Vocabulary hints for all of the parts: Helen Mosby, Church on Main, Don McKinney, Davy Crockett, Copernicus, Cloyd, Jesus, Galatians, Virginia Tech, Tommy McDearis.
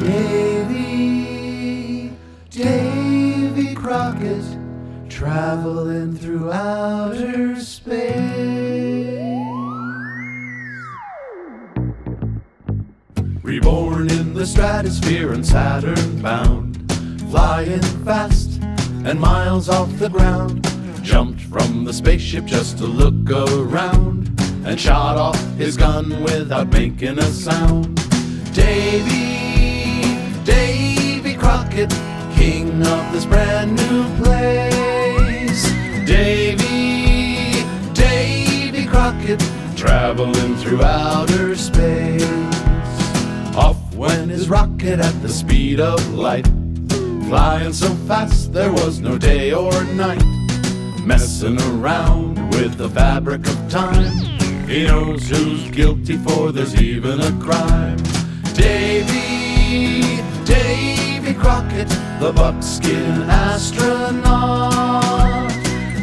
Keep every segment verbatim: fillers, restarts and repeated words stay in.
Davy, Davy Crockett, traveling through outer space. Reborn in the stratosphere and Saturn bound, flying fast and miles off the ground. Jumped from the spaceship just to look around, and shot off his gun without making a sound. Davy, Davy Crockett, king of this brand new place. Davy, Davy Crockett, traveling through outer space. Off went his rocket at the speed of light, flying so fast there was no day or night. Messing around with the fabric of time, he knows who's guilty, for there's even a crime. Davy, Davy Crockett, the buckskin astronaut.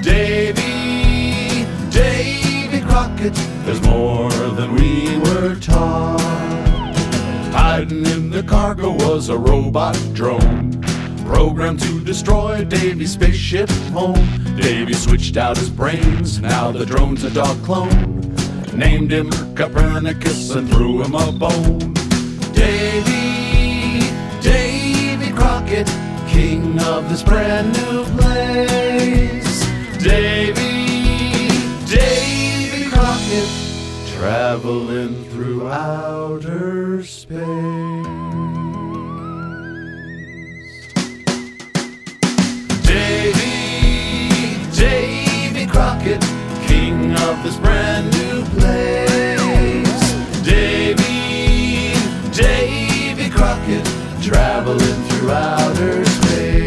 Davy, Davy Crockett, there's more than we were taught. Hiding in the cargo was a robot drone, programmed to destroy Davy's spaceship home. Davy switched out his brains, now the drone's a dog clone. Named him Copernicus and threw him a bone. Davy, Davy Crockett, king of this brand new place. Davy, Davy Crockett, traveling through outer space. Crockett, king of this brand new place. Davy, Davy Crockett, traveling through outer space.